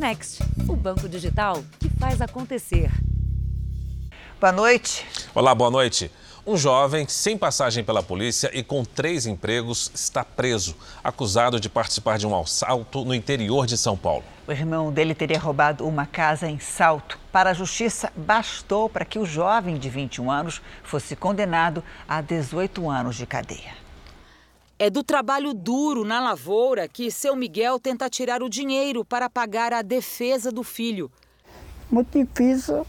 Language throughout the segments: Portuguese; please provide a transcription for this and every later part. Next, o Banco Digital que faz acontecer. Boa noite. Olá, boa noite. Um jovem sem passagem pela polícia e com 3 empregos está preso, acusado de participar de um assalto no interior de São Paulo. O irmão dele teria roubado uma casa em Salto. Para a justiça, bastou para que o jovem de 21 anos fosse condenado a 18 anos de cadeia. É do trabalho duro na lavoura que seu Miguel tenta tirar o dinheiro para pagar a defesa do filho. Muito difícil.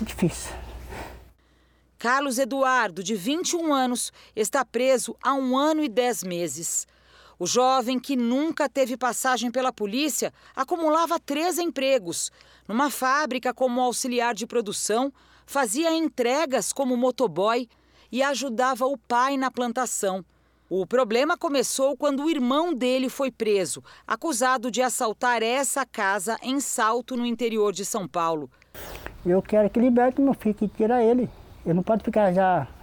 Muito difícil. Carlos Eduardo, de 21 anos, está preso há 1 ano e 10 meses. O jovem, que nunca teve passagem pela polícia, acumulava 3 empregos. Numa fábrica como auxiliar de produção, fazia entregas como motoboy e ajudava o pai na plantação. O problema começou quando o irmão dele foi preso, acusado de assaltar essa casa em Salto, no interior de São Paulo. Eu quero que liberte meu filho, que tira ele. Ele não pode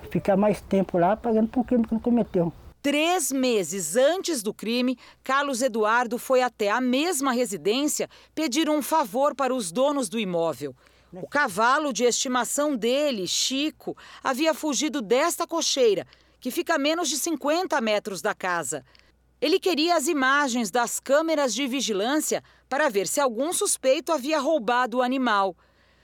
ficar mais tempo lá pagando por um crime que não cometeu. 3 meses antes do crime, Carlos Eduardo foi até a mesma residência pedir um favor para os donos do imóvel. O cavalo de estimação dele, Chico, havia fugido desta cocheira, que fica a menos de 50 metros da casa. Ele queria as imagens das câmeras de vigilância para ver se algum suspeito havia roubado o animal.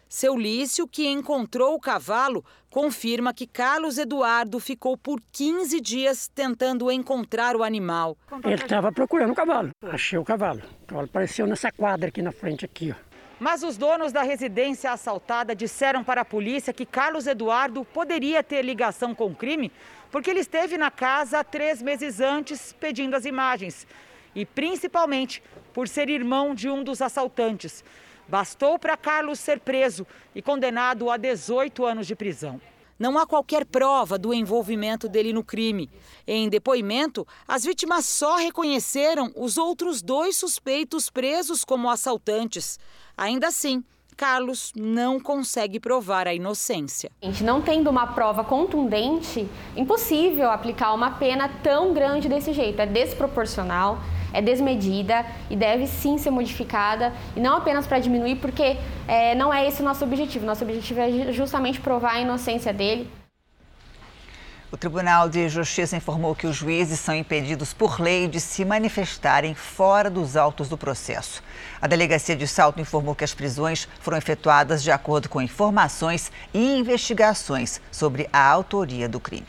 Seu Lício, que encontrou o cavalo, confirma que Carlos Eduardo ficou por 15 dias tentando encontrar o animal. Ele estava procurando o cavalo. Achei o cavalo. O cavalo apareceu nessa quadra aqui na frente. Aqui, ó. Mas os donos da residência assaltada disseram para a polícia que Carlos Eduardo poderia ter ligação com o crime porque ele esteve na casa 3 meses antes pedindo as imagens. E principalmente por ser irmão de um dos assaltantes. Bastou para Carlos ser preso e condenado a 18 anos de prisão. Não há qualquer prova do envolvimento dele no crime. Em depoimento, as vítimas só reconheceram os outros 2 suspeitos presos como assaltantes. Ainda assim, Carlos não consegue provar a inocência. Não tendo uma prova contundente, impossível aplicar uma pena tão grande desse jeito. É desproporcional. É desmedida e deve sim ser modificada, e não apenas para diminuir, porque não é esse o nosso objetivo. Nosso objetivo é justamente provar a inocência dele. O Tribunal de Justiça informou que os juízes são impedidos por lei de se manifestarem fora dos autos do processo. A Delegacia de Salto informou que as prisões foram efetuadas de acordo com informações e investigações sobre a autoria do crime.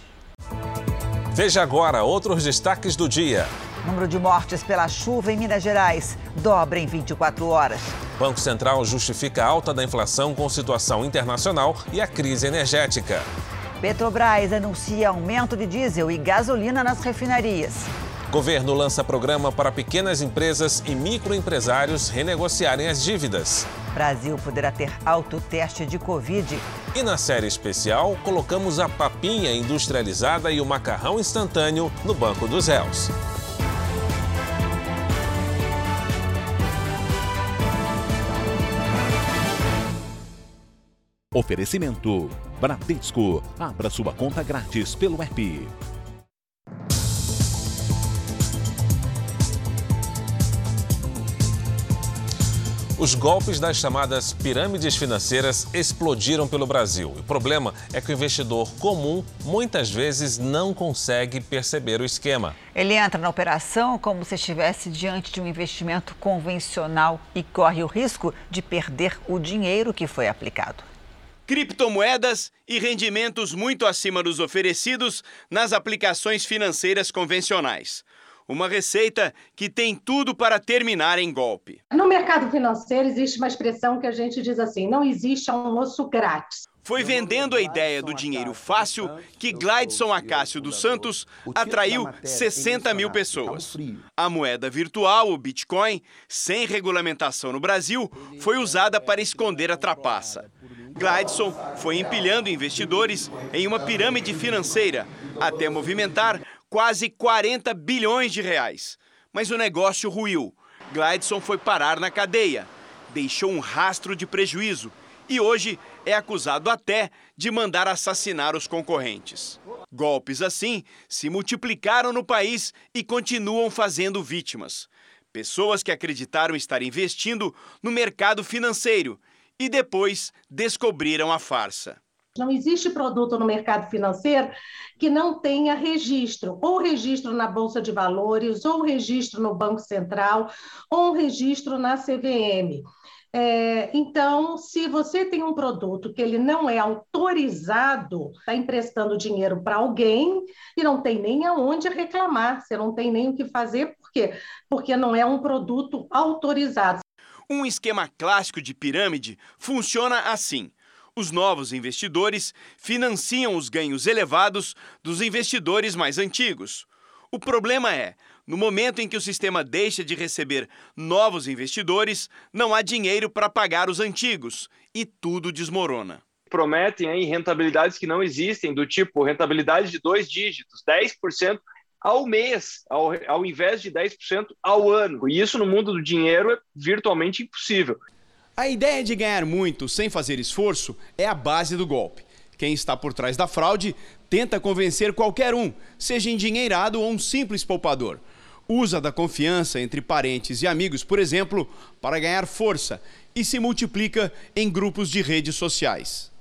Veja agora outros destaques do dia. Número de mortes pela chuva em Minas Gerais dobra em 24 horas. Banco Central justifica a alta da inflação com situação internacional e a crise energética. Petrobras anuncia aumento de diesel e gasolina nas refinarias. Governo lança programa para pequenas empresas e microempresários renegociarem as dívidas. Brasil poderá ter autoteste de Covid. E na série especial, colocamos a papinha industrializada e o macarrão instantâneo no banco dos réus. Oferecimento Bradesco. Abra sua conta grátis pelo app. Os golpes das chamadas pirâmides financeiras explodiram pelo Brasil. O problema é que o investidor comum muitas vezes não consegue perceber o esquema. Ele entra na operação como se estivesse diante de um investimento convencional e corre o risco de perder o dinheiro que foi aplicado. Criptomoedas e rendimentos muito acima dos oferecidos nas aplicações financeiras convencionais. Uma receita que tem tudo para terminar em golpe. No mercado financeiro existe uma expressão que a gente diz assim, não existe almoço grátis. Foi vendendo a ideia do dinheiro fácil que Gleidson Acácio dos Santos atraiu 60 mil pessoas. A moeda virtual, o Bitcoin, sem regulamentação no Brasil, foi usada para esconder a trapaça. Gleidson foi empilhando investidores em uma pirâmide financeira, até movimentar quase 40 bilhões de reais. Mas o negócio ruiu. Gleidson foi parar na cadeia, deixou um rastro de prejuízo e hoje é acusado até de mandar assassinar os concorrentes. Golpes assim se multiplicaram no país e continuam fazendo vítimas. Pessoas que acreditaram estar investindo no mercado financeiro e depois descobriram a farsa. Não existe produto no mercado financeiro que não tenha registro, ou registro na Bolsa de Valores, ou registro no Banco Central, ou registro na CVM. Então, se você tem um produto que ele não é autorizado, está emprestando dinheiro para alguém e não tem nem aonde reclamar, você não tem nem o que fazer, por quê? Porque não é um produto autorizado. Um esquema clássico de pirâmide funciona assim. Os novos investidores financiam os ganhos elevados dos investidores mais antigos. O problema é, no momento em que o sistema deixa de receber novos investidores, não há dinheiro para pagar os antigos e tudo desmorona. Prometem aí rentabilidades que não existem, do tipo rentabilidade de 2 dígitos, 10% ao mês, ao invés de 10% ao ano. E isso no mundo do dinheiro é virtualmente impossível. A ideia de ganhar muito sem fazer esforço é a base do golpe. Quem está por trás da fraude tenta convencer qualquer um, seja endinheirado ou um simples poupador. Usa da confiança entre parentes e amigos, por exemplo, para ganhar força e se multiplica em grupos de redes sociais.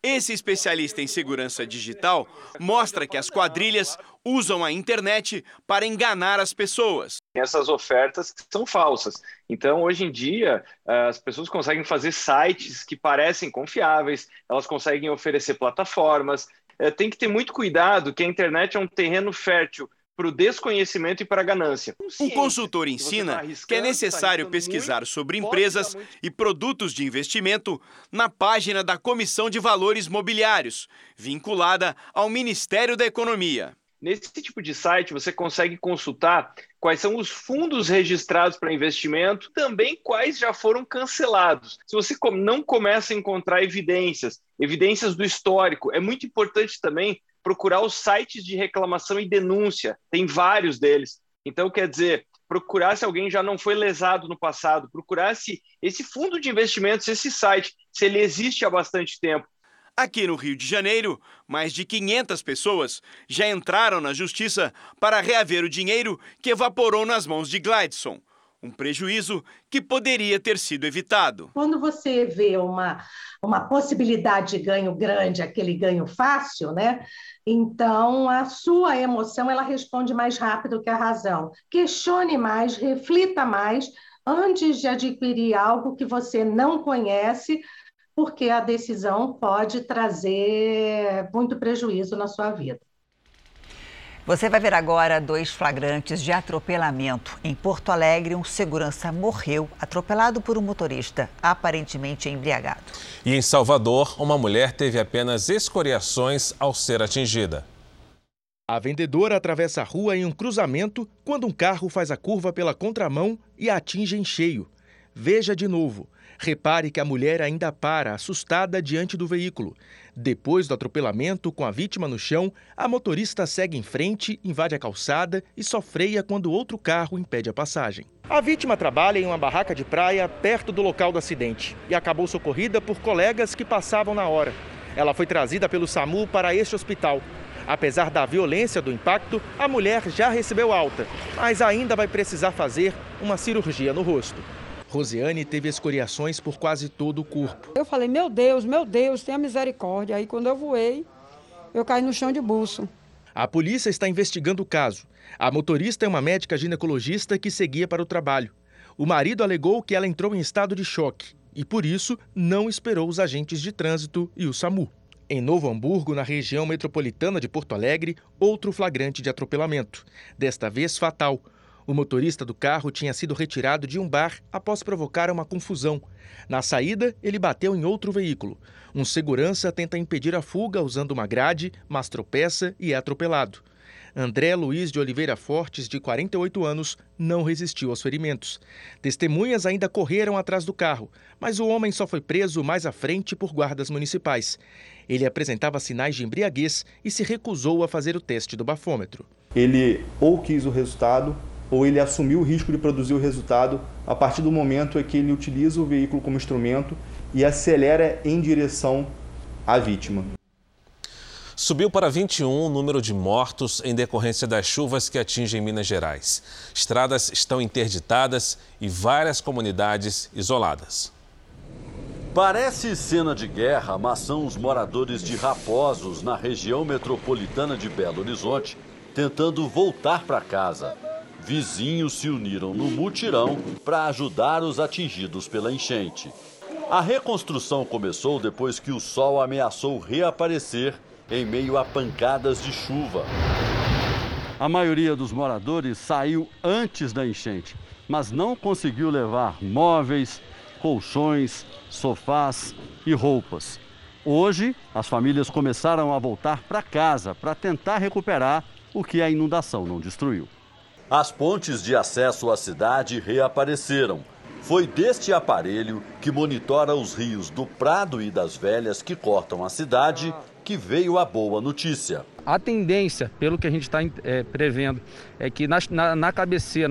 Esse especialista em segurança digital mostra que as quadrilhas usam a internet para enganar as pessoas. Essas ofertas são falsas. Então, hoje em dia, as pessoas conseguem fazer sites que parecem confiáveis, elas conseguem oferecer plataformas. Tem que ter muito cuidado que a internet é um terreno fértil para o desconhecimento e para a ganância. O consultor ensina que é necessário pesquisar sobre empresas e produtos de investimento na página da Comissão de Valores Mobiliários, vinculada ao Ministério da Economia. Nesse tipo de site, você consegue consultar quais são os fundos registrados para investimento, também quais já foram cancelados. Se você não começa a encontrar evidências do histórico, é muito importante também procurar os sites de reclamação e denúncia, tem vários deles. Então, quer dizer, procurar se alguém já não foi lesado no passado, procurar se esse fundo de investimentos, esse site, se ele existe há bastante tempo. Aqui no Rio de Janeiro, mais de 500 pessoas já entraram na justiça para reaver o dinheiro que evaporou nas mãos de Gleidson. Um prejuízo que poderia ter sido evitado. Quando você vê uma possibilidade de ganho grande, aquele ganho fácil, né? Então, a sua emoção ela responde mais rápido que a razão. Questione mais, reflita mais antes de adquirir algo que você não conhece, porque a decisão pode trazer muito prejuízo na sua vida. Você vai ver agora 2 flagrantes de atropelamento. Em Porto Alegre, um segurança morreu atropelado por um motorista, aparentemente embriagado. E em Salvador, uma mulher teve apenas escoriações ao ser atingida. A vendedora atravessa a rua em um cruzamento quando um carro faz a curva pela contramão e a atinge em cheio. Veja de novo. Repare que a mulher ainda para, assustada, diante do veículo. Depois do atropelamento, com a vítima no chão, a motorista segue em frente, invade a calçada e só freia quando outro carro impede a passagem. A vítima trabalha em uma barraca de praia perto do local do acidente e acabou socorrida por colegas que passavam na hora. Ela foi trazida pelo SAMU para este hospital. Apesar da violência do impacto, a mulher já recebeu alta, mas ainda vai precisar fazer uma cirurgia no rosto. Rosiane teve escoriações por quase todo o corpo. Eu falei, meu Deus, tenha misericórdia. Aí quando eu voei, eu caí no chão de buço. A polícia está investigando o caso. A motorista é uma médica ginecologista que seguia para o trabalho. O marido alegou que ela entrou em estado de choque e, por isso, não esperou os agentes de trânsito e o SAMU. Em Novo Hamburgo, na região metropolitana de Porto Alegre, outro flagrante de atropelamento. Desta vez, fatal. O motorista do carro tinha sido retirado de um bar após provocar uma confusão. Na saída, ele bateu em outro veículo. Um segurança tenta impedir a fuga usando uma grade, mas tropeça e é atropelado. André Luiz de Oliveira Fortes, de 48 anos, não resistiu aos ferimentos. Testemunhas ainda correram atrás do carro, mas o homem só foi preso mais à frente por guardas municipais. Ele apresentava sinais de embriaguez e se recusou a fazer o teste do bafômetro. Ele ou quis o resultado, ou ele assumiu o risco de produzir o resultado a partir do momento em que ele utiliza o veículo como instrumento e acelera em direção à vítima. Subiu para 21 o número de mortos em decorrência das chuvas que atingem Minas Gerais. Estradas estão interditadas e várias comunidades isoladas. Parece cena de guerra, mas são os moradores de Raposos, na região metropolitana de Belo Horizonte, tentando voltar para casa. Vizinhos se uniram no mutirão para ajudar os atingidos pela enchente. A reconstrução começou depois que o sol ameaçou reaparecer em meio a pancadas de chuva. A maioria dos moradores saiu antes da enchente, mas não conseguiu levar móveis, colchões, sofás e roupas. Hoje, as famílias começaram a voltar para casa para tentar recuperar o que a inundação não destruiu. As pontes de acesso à cidade reapareceram. Foi deste aparelho, que monitora os rios do Prado e das Velhas que cortam a cidade, que veio a boa notícia. A tendência, pelo que a gente está prevendo, é que na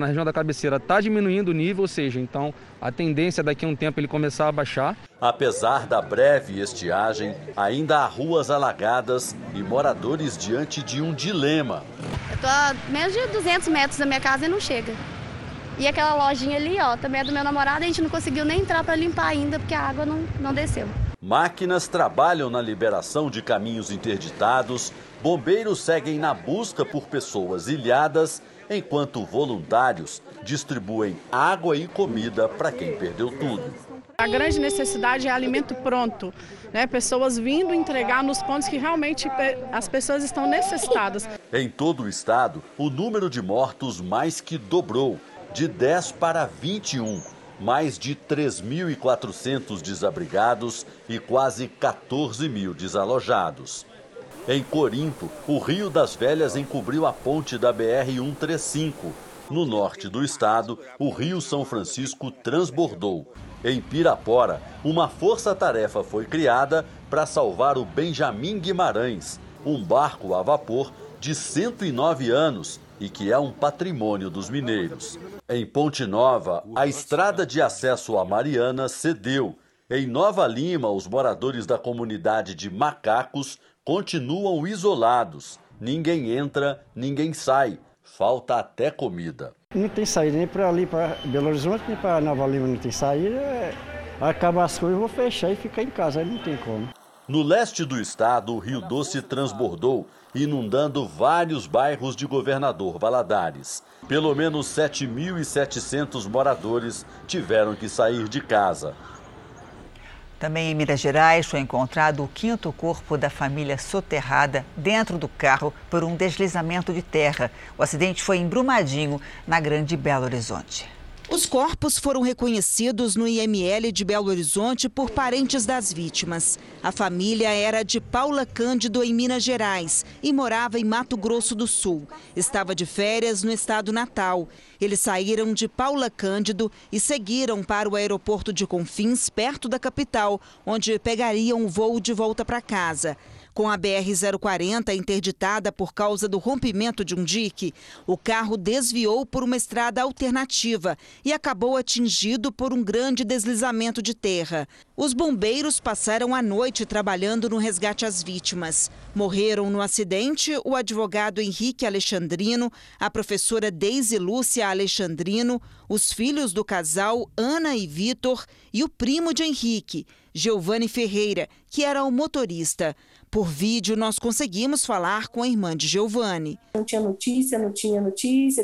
região da cabeceira está diminuindo o nível, ou seja, então a tendência daqui a um tempo ele começar a baixar. Apesar da breve estiagem, ainda há ruas alagadas e moradores diante de um dilema. Eu estou a menos de 200 metros da minha casa e não chega. E aquela lojinha ali, ó, também é do meu namorado, a gente não conseguiu nem entrar para limpar ainda, porque a água não desceu. Máquinas trabalham na liberação de caminhos interditados, bombeiros seguem na busca por pessoas ilhadas, enquanto voluntários distribuem água e comida para quem perdeu tudo. A grande necessidade é alimento pronto, né? Pessoas vindo entregar nos pontos que realmente as pessoas estão necessitadas. Em todo o estado, o número de mortos mais que dobrou. De 10 para 21, mais de 3.400 desabrigados e quase 14 mil desalojados. Em Corinto, o Rio das Velhas encobriu a ponte da BR-135. No norte do estado, o Rio São Francisco transbordou. Em Pirapora, uma força-tarefa foi criada para salvar o Benjamin Guimarães, um barco a vapor de 109 anos, e que é um patrimônio dos mineiros. Em Ponte Nova, a estrada de acesso à Mariana cedeu. Em Nova Lima, os moradores da comunidade de Macacos continuam isolados. Ninguém entra, ninguém sai. Falta até comida. Não tem saída nem para ali, para Belo Horizonte, nem para Nova Lima não tem saída. Acaba as coisas, eu vou fechar e ficar em casa, aí não tem como. No leste do estado, o Rio Doce transbordou, inundando vários bairros de Governador Valadares. Pelo menos 7.700 moradores tiveram que sair de casa. Também em Minas Gerais foi encontrado o quinto corpo da família soterrada dentro do carro por um deslizamento de terra. O acidente foi em Brumadinho, na Grande Belo Horizonte. Os corpos foram reconhecidos no IML de Belo Horizonte por parentes das vítimas. A família era de Paula Cândido, em Minas Gerais, e morava em Mato Grosso do Sul. Estava de férias no estado natal. Eles saíram de Paula Cândido e seguiram para o aeroporto de Confins, perto da capital, onde pegariam o voo de volta para casa. Com a BR-040 interditada por causa do rompimento de um dique, o carro desviou por uma estrada alternativa e acabou atingido por um grande deslizamento de terra. Os bombeiros passaram a noite trabalhando no resgate às vítimas. Morreram no acidente o advogado Henrique Alexandrino, a professora Deise Lúcia Alexandrino, os filhos do casal Ana e Vitor e o primo de Henrique, Giovanni Ferreira, que era o motorista. Por vídeo, nós conseguimos falar com a irmã de Giovanni. Não tinha notícia,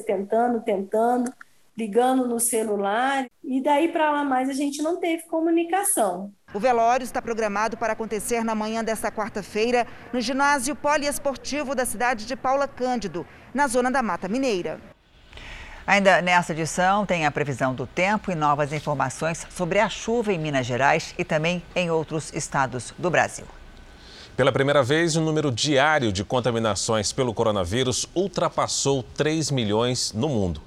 tentando, ligando no celular. E daí para lá mais a gente não teve comunicação. O velório está programado para acontecer na manhã desta quarta-feira, no ginásio poliesportivo da cidade de Paula Cândido, na zona da Mata Mineira. Ainda nessa edição tem a previsão do tempo e novas informações sobre a chuva em Minas Gerais e também em outros estados do Brasil. Pela primeira vez, o número diário de contaminações pelo coronavírus ultrapassou 3 milhões no mundo.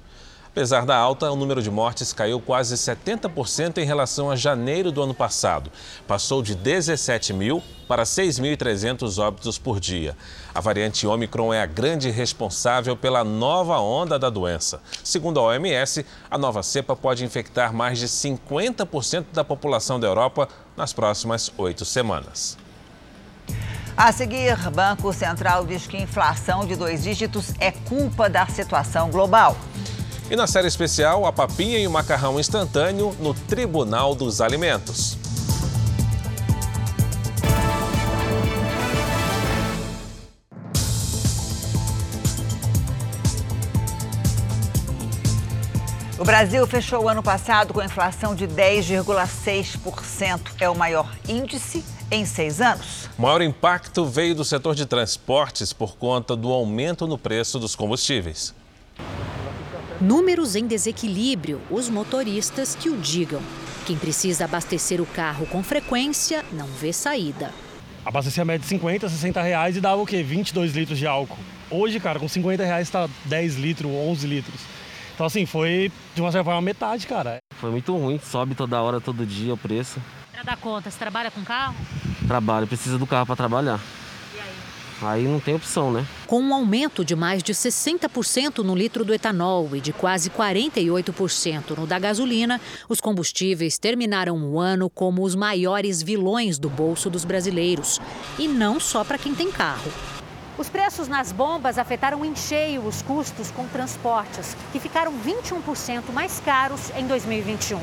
Apesar da alta, o número de mortes caiu quase 70% em relação a janeiro do ano passado. Passou de 17 mil para 6.300 óbitos por dia. A variante Ômicron é a grande responsável pela nova onda da doença. Segundo a OMS, a nova cepa pode infectar mais de 50% da população da Europa nas próximas 8 semanas. A seguir, Banco Central diz que inflação de 2 dígitos é culpa da situação global. E na série especial, a papinha e o macarrão instantâneo no Tribunal dos Alimentos. O Brasil fechou o ano passado com inflação de 10,6%. É o maior índice em 6 anos. O maior impacto veio do setor de transportes por conta do aumento no preço dos combustíveis. Números em desequilíbrio, os motoristas que o digam. Quem precisa abastecer o carro com frequência não vê saída. Abastecia a média de 50, 60 reais e dava o quê? 22 litros de álcool. Hoje, cara, com 50 reais está 10 litros, 11 litros. Então, assim, foi de uma certa forma metade, cara. Foi muito ruim, sobe toda hora, todo dia o preço. Pra dar conta, você trabalha com carro? Trabalho, precisa do carro para trabalhar. E aí? Aí não tem opção, né? Com um aumento de mais de 60% no litro do etanol e de quase 48% no da gasolina, os combustíveis terminaram o ano como os maiores vilões do bolso dos brasileiros. E não só para quem tem carro. Os preços nas bombas afetaram em cheio os custos com transportes, que ficaram 21% mais caros em 2021.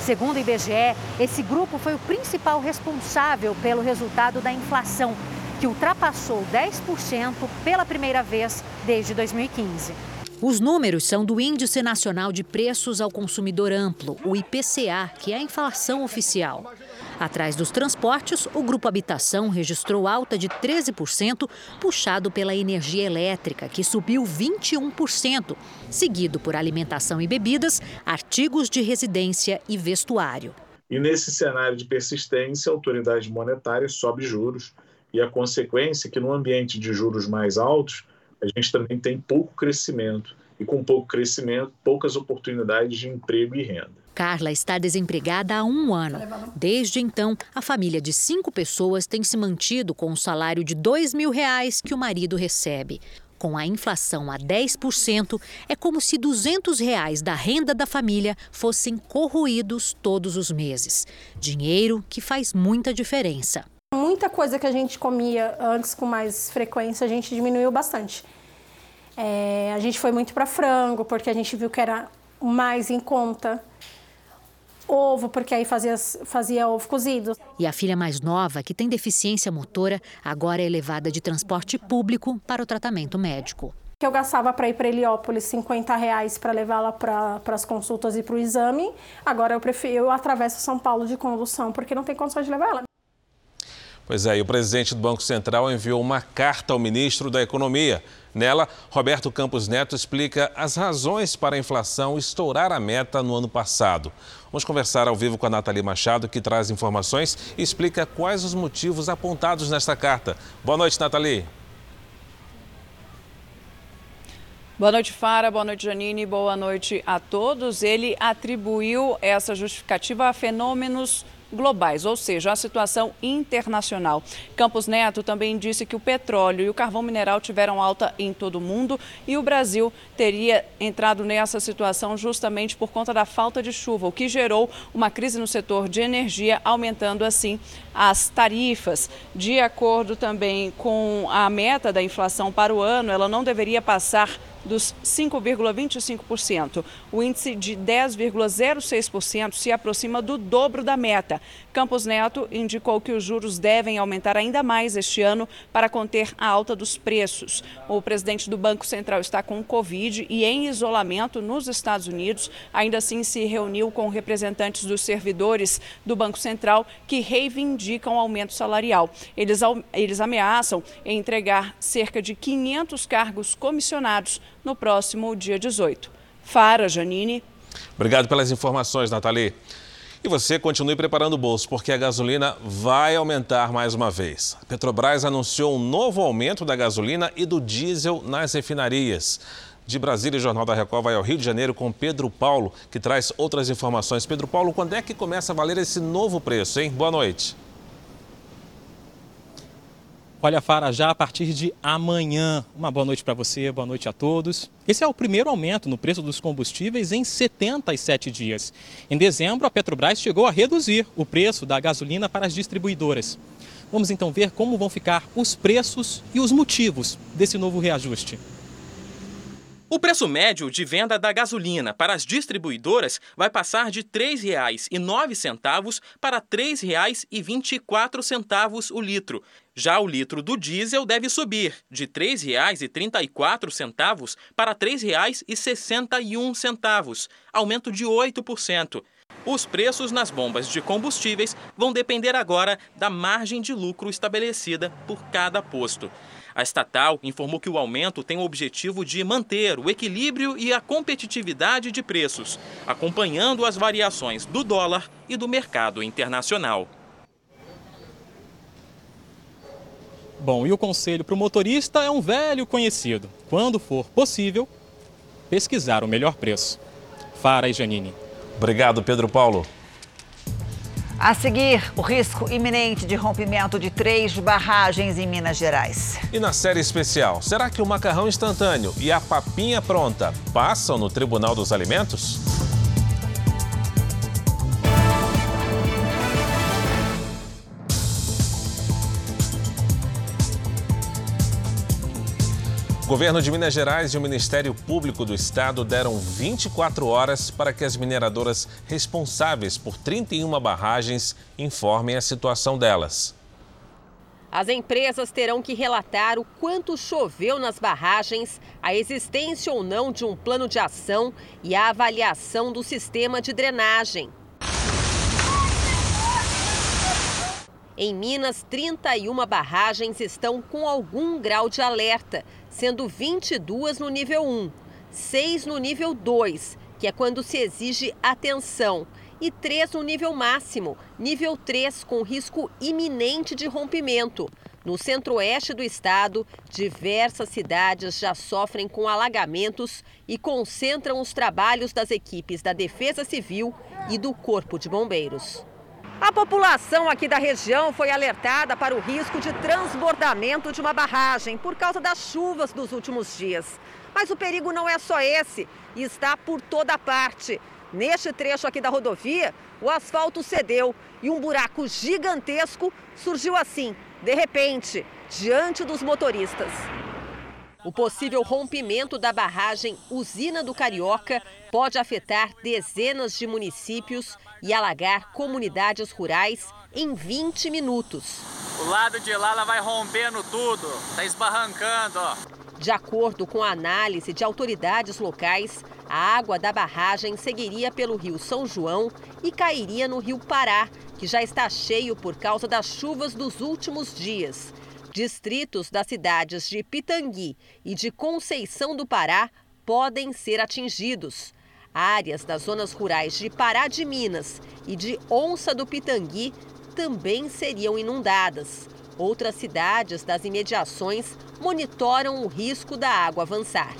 Segundo o IBGE, esse grupo foi o principal responsável pelo resultado da inflação, que ultrapassou 10% pela primeira vez desde 2015. Os números são do Índice Nacional de Preços ao Consumidor Amplo, o IPCA, que é a inflação oficial. Atrás dos transportes, o grupo habitação registrou alta de 13%, puxado pela energia elétrica, que subiu 21%, seguido por alimentação e bebidas, artigos de residência e vestuário. E nesse cenário de persistência, a autoridade monetária sobe juros. E a consequência é que, no ambiente de juros mais altos, a gente também tem pouco crescimento. E com pouco crescimento, poucas oportunidades de emprego e renda. Carla está desempregada há 1 ano. Desde então, a família de 5 pessoas tem se mantido com o salário de R$ 2.000 que o marido recebe. Com a inflação a 10%, é como se R$ 200 da renda da família fossem corroídos todos os meses. Dinheiro que faz muita diferença. Muita coisa que a gente comia antes com mais frequência, a gente diminuiu bastante. A gente foi muito para frango, porque a gente viu que era mais em conta. Ovo, porque aí fazia ovo cozido. E a filha mais nova, que tem deficiência motora, agora é levada de transporte público para o tratamento médico. Eu gastava para ir para Heliópolis R$ 50 para levá-la para as consultas e para o exame. Agora eu atravesso São Paulo de condução, porque não tem condições de levar ela. Pois é, e o presidente do Banco Central enviou uma carta ao ministro da Economia. Nela, Roberto Campos Neto explica as razões para a inflação estourar a meta no ano passado. Vamos conversar ao vivo com a Nathalie Machado, que traz informações e explica quais os motivos apontados nesta carta. Boa noite, Nathalie. Boa noite, Fara. Boa noite, Janine. Boa noite a todos. Ele atribuiu essa justificativa a fenômenos globais, ou seja, a situação internacional. Campos Neto também disse que o petróleo e o carvão mineral tiveram alta em todo o mundo e o Brasil teria entrado nessa situação justamente por conta da falta de chuva, o que gerou uma crise no setor de energia, aumentando assim as tarifas. De acordo também com a meta da inflação para o ano, ela não deveria passar dos 5,25%. O índice de 10,06% se aproxima do dobro da meta. Campos Neto indicou que os juros devem aumentar ainda mais este ano para conter a alta dos preços. O presidente do Banco Central está com Covid e em isolamento nos Estados Unidos. Ainda assim, se reuniu com representantes dos servidores do Banco Central que reivindicam aumento salarial. Eles ameaçam entregar cerca de 500 cargos comissionados no próximo dia 18. Fara, Janine. Obrigado pelas informações, Nathalie. E você continue preparando o bolso, porque a gasolina vai aumentar mais uma vez. A Petrobras anunciou um novo aumento da gasolina e do diesel nas refinarias. De Brasília, o Jornal da Record vai ao Rio de Janeiro com Pedro Paulo, que traz outras informações. Pedro Paulo, quando é que começa a valer esse novo preço, hein? Boa noite. Olha, Fara, já a partir de amanhã. Uma boa noite para você, boa noite a todos. Esse é o primeiro aumento no preço dos combustíveis em 77 dias. Em dezembro, a Petrobras chegou a reduzir o preço da gasolina para as distribuidoras. Vamos então ver como vão ficar os preços e os motivos desse novo reajuste. O preço médio de venda da gasolina para as distribuidoras vai passar de R$ 3,09 para R$ 3,24 o litro. Já o litro do diesel deve subir de R$ 3,34 para R$ 3,61, aumento de 8%. Os preços nas bombas de combustíveis vão depender agora da margem de lucro estabelecida por cada posto. A estatal informou que o aumento tem o objetivo de manter o equilíbrio e a competitividade de preços, acompanhando as variações do dólar e do mercado internacional. Bom, e o conselho para o motorista é um velho conhecido. Quando for possível, pesquisar o melhor preço. Fara e Janine. Obrigado, Pedro Paulo. A seguir, o risco iminente de rompimento de 3 barragens em Minas Gerais. E na série especial, será que o macarrão instantâneo e a papinha pronta passam no Tribunal dos Alimentos? O governo de Minas Gerais e o Ministério Público do Estado deram 24 horas para que as mineradoras responsáveis por 31 barragens informem a situação delas. As empresas terão que relatar o quanto choveu nas barragens, a existência ou não de um plano de ação e a avaliação do sistema de drenagem. Em Minas, 31 barragens estão com algum grau de alerta, sendo 22 no nível 1, 6 no nível 2, que é quando se exige atenção, e 3 no nível máximo, nível 3 com risco iminente de rompimento. No centro-oeste do estado, diversas cidades já sofrem com alagamentos e concentram os trabalhos das equipes da Defesa Civil e do Corpo de Bombeiros. A população aqui da região foi alertada para o risco de transbordamento de uma barragem por causa das chuvas dos últimos dias. Mas o perigo não é só esse e está por toda parte. Neste trecho aqui da rodovia, o asfalto cedeu e um buraco gigantesco surgiu assim, de repente, diante dos motoristas. O possível rompimento da barragem Usina do Carioca pode afetar dezenas de municípios e alagar comunidades rurais em 20 minutos. O lado de lá ela vai rompendo tudo, está esbarrancando. Ó. De acordo com a análise de autoridades locais, a água da barragem seguiria pelo rio São João e cairia no rio Pará, que já está cheio por causa das chuvas dos últimos dias. Distritos das cidades de Pitangui e de Conceição do Pará podem ser atingidos. Áreas das zonas rurais de Pará de Minas e de Onça do Pitangui também seriam inundadas. Outras cidades das imediações monitoram o risco da água avançar.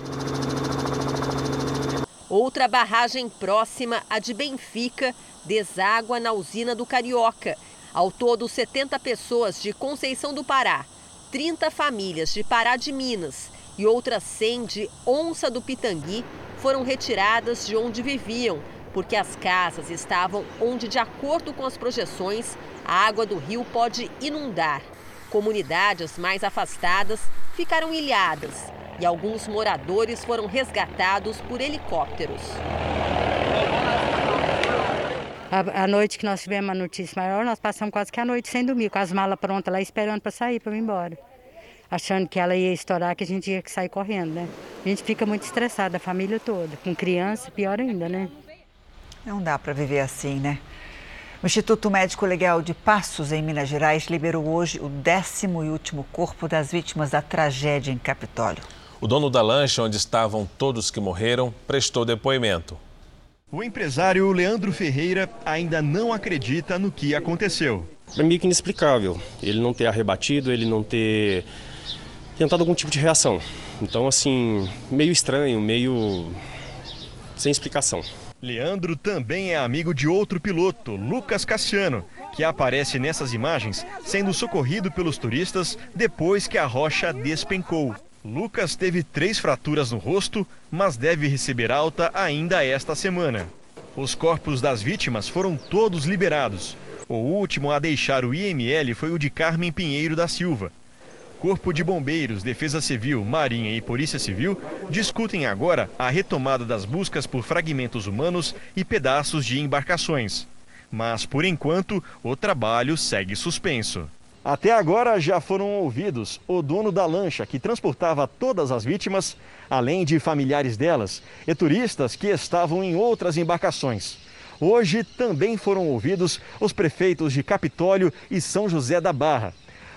Outra barragem próxima, a de Benfica, deságua na Usina do Carioca. Ao todo, 70 pessoas de Conceição do Pará, 30 famílias de Pará de Minas e outras 100 de Onça do Pitangui foram retiradas de onde viviam, porque as casas estavam onde, de acordo com as projeções, a água do rio pode inundar. Comunidades mais afastadas ficaram ilhadas e alguns moradores foram resgatados por helicópteros. A noite que nós tivemos a notícia maior, nós passamos quase que a noite sem dormir, com as malas prontas lá, esperando para sair, para ir embora. Achando que ela ia estourar, que a gente ia sair correndo, né? A gente fica muito estressada, a família toda, com criança, pior ainda, né? Não dá para viver assim, né? O Instituto Médico Legal de Passos, em Minas Gerais, liberou hoje o 10º e último corpo das vítimas da tragédia em Capitólio. O dono da lancha, onde estavam todos que morreram, prestou depoimento. O empresário Leandro Ferreira ainda não acredita no que aconteceu. É meio que inexplicável ele não ter arrebatido, ele não ter tentado algum tipo de reação. Então, assim, meio estranho, meio sem explicação. Leandro também é amigo de outro piloto, Lucas Cassiano, que aparece nessas imagens sendo socorrido pelos turistas depois que a rocha despencou. Lucas teve 3 fraturas no rosto, mas deve receber alta ainda esta semana. Os corpos das vítimas foram todos liberados. O último a deixar o IML foi o de Carmen Pinheiro da Silva. Corpo de Bombeiros, Defesa Civil, Marinha e Polícia Civil discutem agora a retomada das buscas por fragmentos humanos e pedaços de embarcações. Mas, por enquanto, o trabalho segue suspenso. Até agora já foram ouvidos o dono da lancha que transportava todas as vítimas, além de familiares delas e turistas que estavam em outras embarcações. Hoje também foram ouvidos os prefeitos de Capitólio e São José da Barra.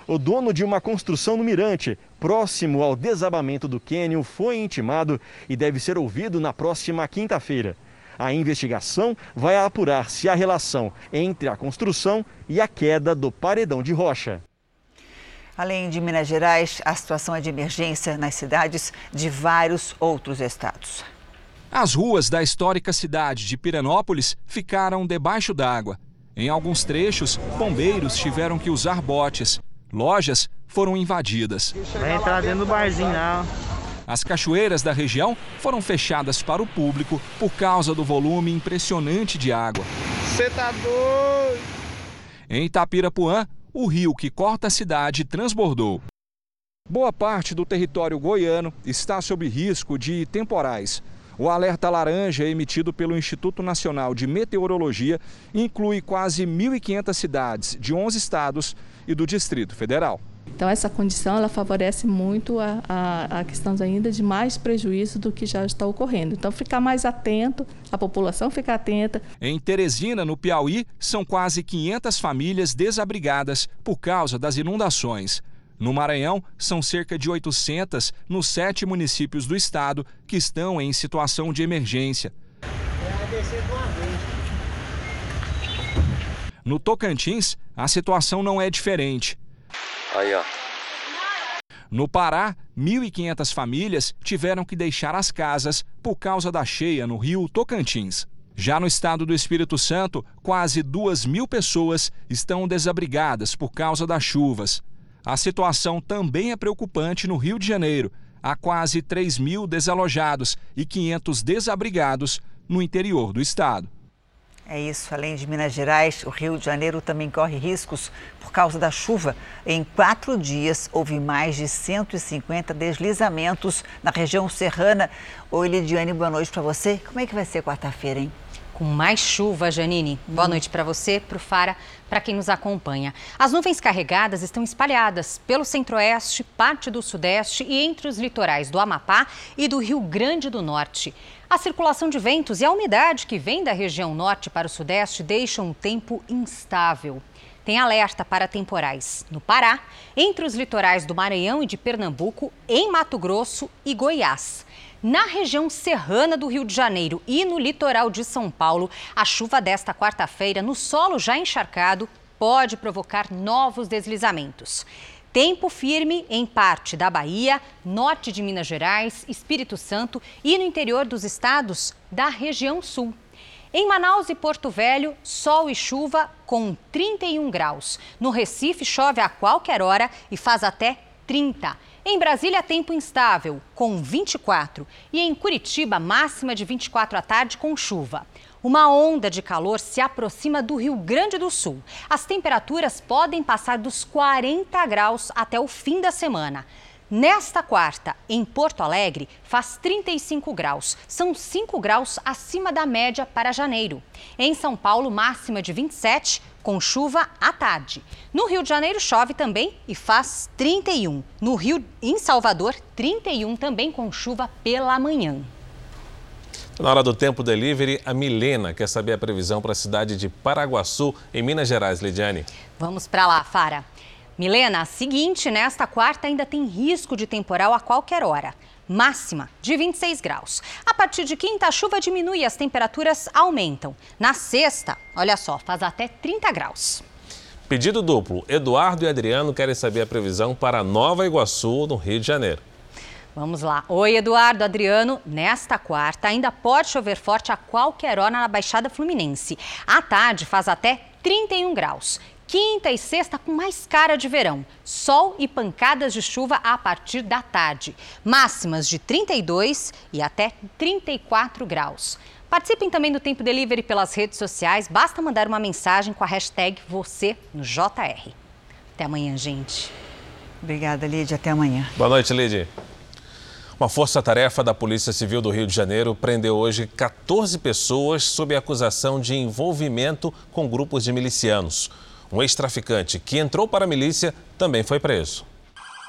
O dono de uma construção no Mirante, próximo ao desabamento do cânion, foi intimado e deve ser ouvido na próxima quinta-feira. A investigação vai apurar se há relação entre a construção e a queda do paredão de rocha. Além de Minas Gerais, a situação é de emergência nas cidades de vários outros estados. As ruas da histórica cidade de Pirenópolis ficaram debaixo d'água. Em alguns trechos, bombeiros tiveram que usar botes. Lojas foram invadidas. Vai entrar dentro do barzinho, não. As cachoeiras da região foram fechadas para o público por causa do volume impressionante de água. Você tá doido? Em Itapirapuã, o rio que corta a cidade transbordou. Boa parte do território goiano está sob risco de temporais. O alerta laranja emitido pelo Instituto Nacional de Meteorologia inclui quase 1.500 cidades de 11 estados e do Distrito Federal. Então essa condição ela favorece muito a questão ainda de mais prejuízo do que já está ocorrendo. Então ficar mais atento, a população ficar atenta. Em Teresina, no Piauí, são quase 500 famílias desabrigadas por causa das inundações. No Maranhão, são cerca de 800 nos 7 municípios do estado que estão em situação de emergência. No Tocantins, a situação não é diferente. Aí, ó. No Pará, 1.500 famílias tiveram que deixar as casas por causa da cheia no rio Tocantins. Já no estado do Espírito Santo, quase 2.000 pessoas estão desabrigadas por causa das chuvas. A situação também é preocupante no Rio de Janeiro. Há quase 3.000 desalojados e 500 desabrigados no interior do estado. É isso. Além de Minas Gerais, o Rio de Janeiro também corre riscos por causa da chuva. Em 4 dias, houve mais de 150 deslizamentos na região serrana. Oi, Lidiane, boa noite para você. Como é que vai ser quarta-feira, hein? Com mais chuva, Janine. Boa noite para você, para o Fara, para quem nos acompanha. As nuvens carregadas estão espalhadas pelo centro-oeste, parte do sudeste e entre os litorais do Amapá e do Rio Grande do Norte. A circulação de ventos e a umidade que vem da região norte para o sudeste deixam um tempo instável. Tem alerta para temporais no Pará, entre os litorais do Maranhão e de Pernambuco, em Mato Grosso e Goiás. Na região serrana do Rio de Janeiro e no litoral de São Paulo, a chuva desta quarta-feira no solo já encharcado pode provocar novos deslizamentos. Tempo firme em parte da Bahia, norte de Minas Gerais, Espírito Santo e no interior dos estados da região sul. Em Manaus e Porto Velho, sol e chuva com 31 graus. No Recife, chove a qualquer hora e faz até 30. Em Brasília, tempo instável, com 24. E em Curitiba, máxima de 24 à tarde com chuva. Uma onda de calor se aproxima do Rio Grande do Sul. As temperaturas podem passar dos 40 graus até o fim da semana. Nesta quarta, em Porto Alegre, faz 35 graus. São 5 graus acima da média para janeiro. Em São Paulo, máxima de 27, com chuva à tarde. No Rio de Janeiro, chove também e faz 31. Em Salvador, 31 também com chuva pela manhã. Na hora do Tempo Delivery, a Milena quer saber a previsão para a cidade de Paraguaçu, em Minas Gerais. Lidiane. Vamos para lá, Fara. Milena, seguinte, nesta quarta ainda tem risco de temporal a qualquer hora. Máxima de 26 graus. A partir de quinta, a chuva diminui e as temperaturas aumentam. Na sexta, olha só, faz até 30 graus. Pedido duplo. Eduardo e Adriano querem saber a previsão para Nova Iguaçu, no Rio de Janeiro. Vamos lá. Oi, Eduardo, Adriano. Nesta quarta, ainda pode chover forte a qualquer hora na Baixada Fluminense. À tarde, faz até 31 graus. Quinta e sexta com mais cara de verão. Sol e pancadas de chuva a partir da tarde. Máximas de 32 e até 34 graus. Participem também do Tempo Delivery pelas redes sociais. Basta mandar uma mensagem com a hashtag você no JR. Até amanhã, gente. Obrigada, Lidia. Até amanhã. Boa noite, Lidia. Uma força-tarefa da Polícia Civil do Rio de Janeiro prendeu hoje 14 pessoas sob acusação de envolvimento com grupos de milicianos. Um ex-traficante que entrou para a milícia também foi preso.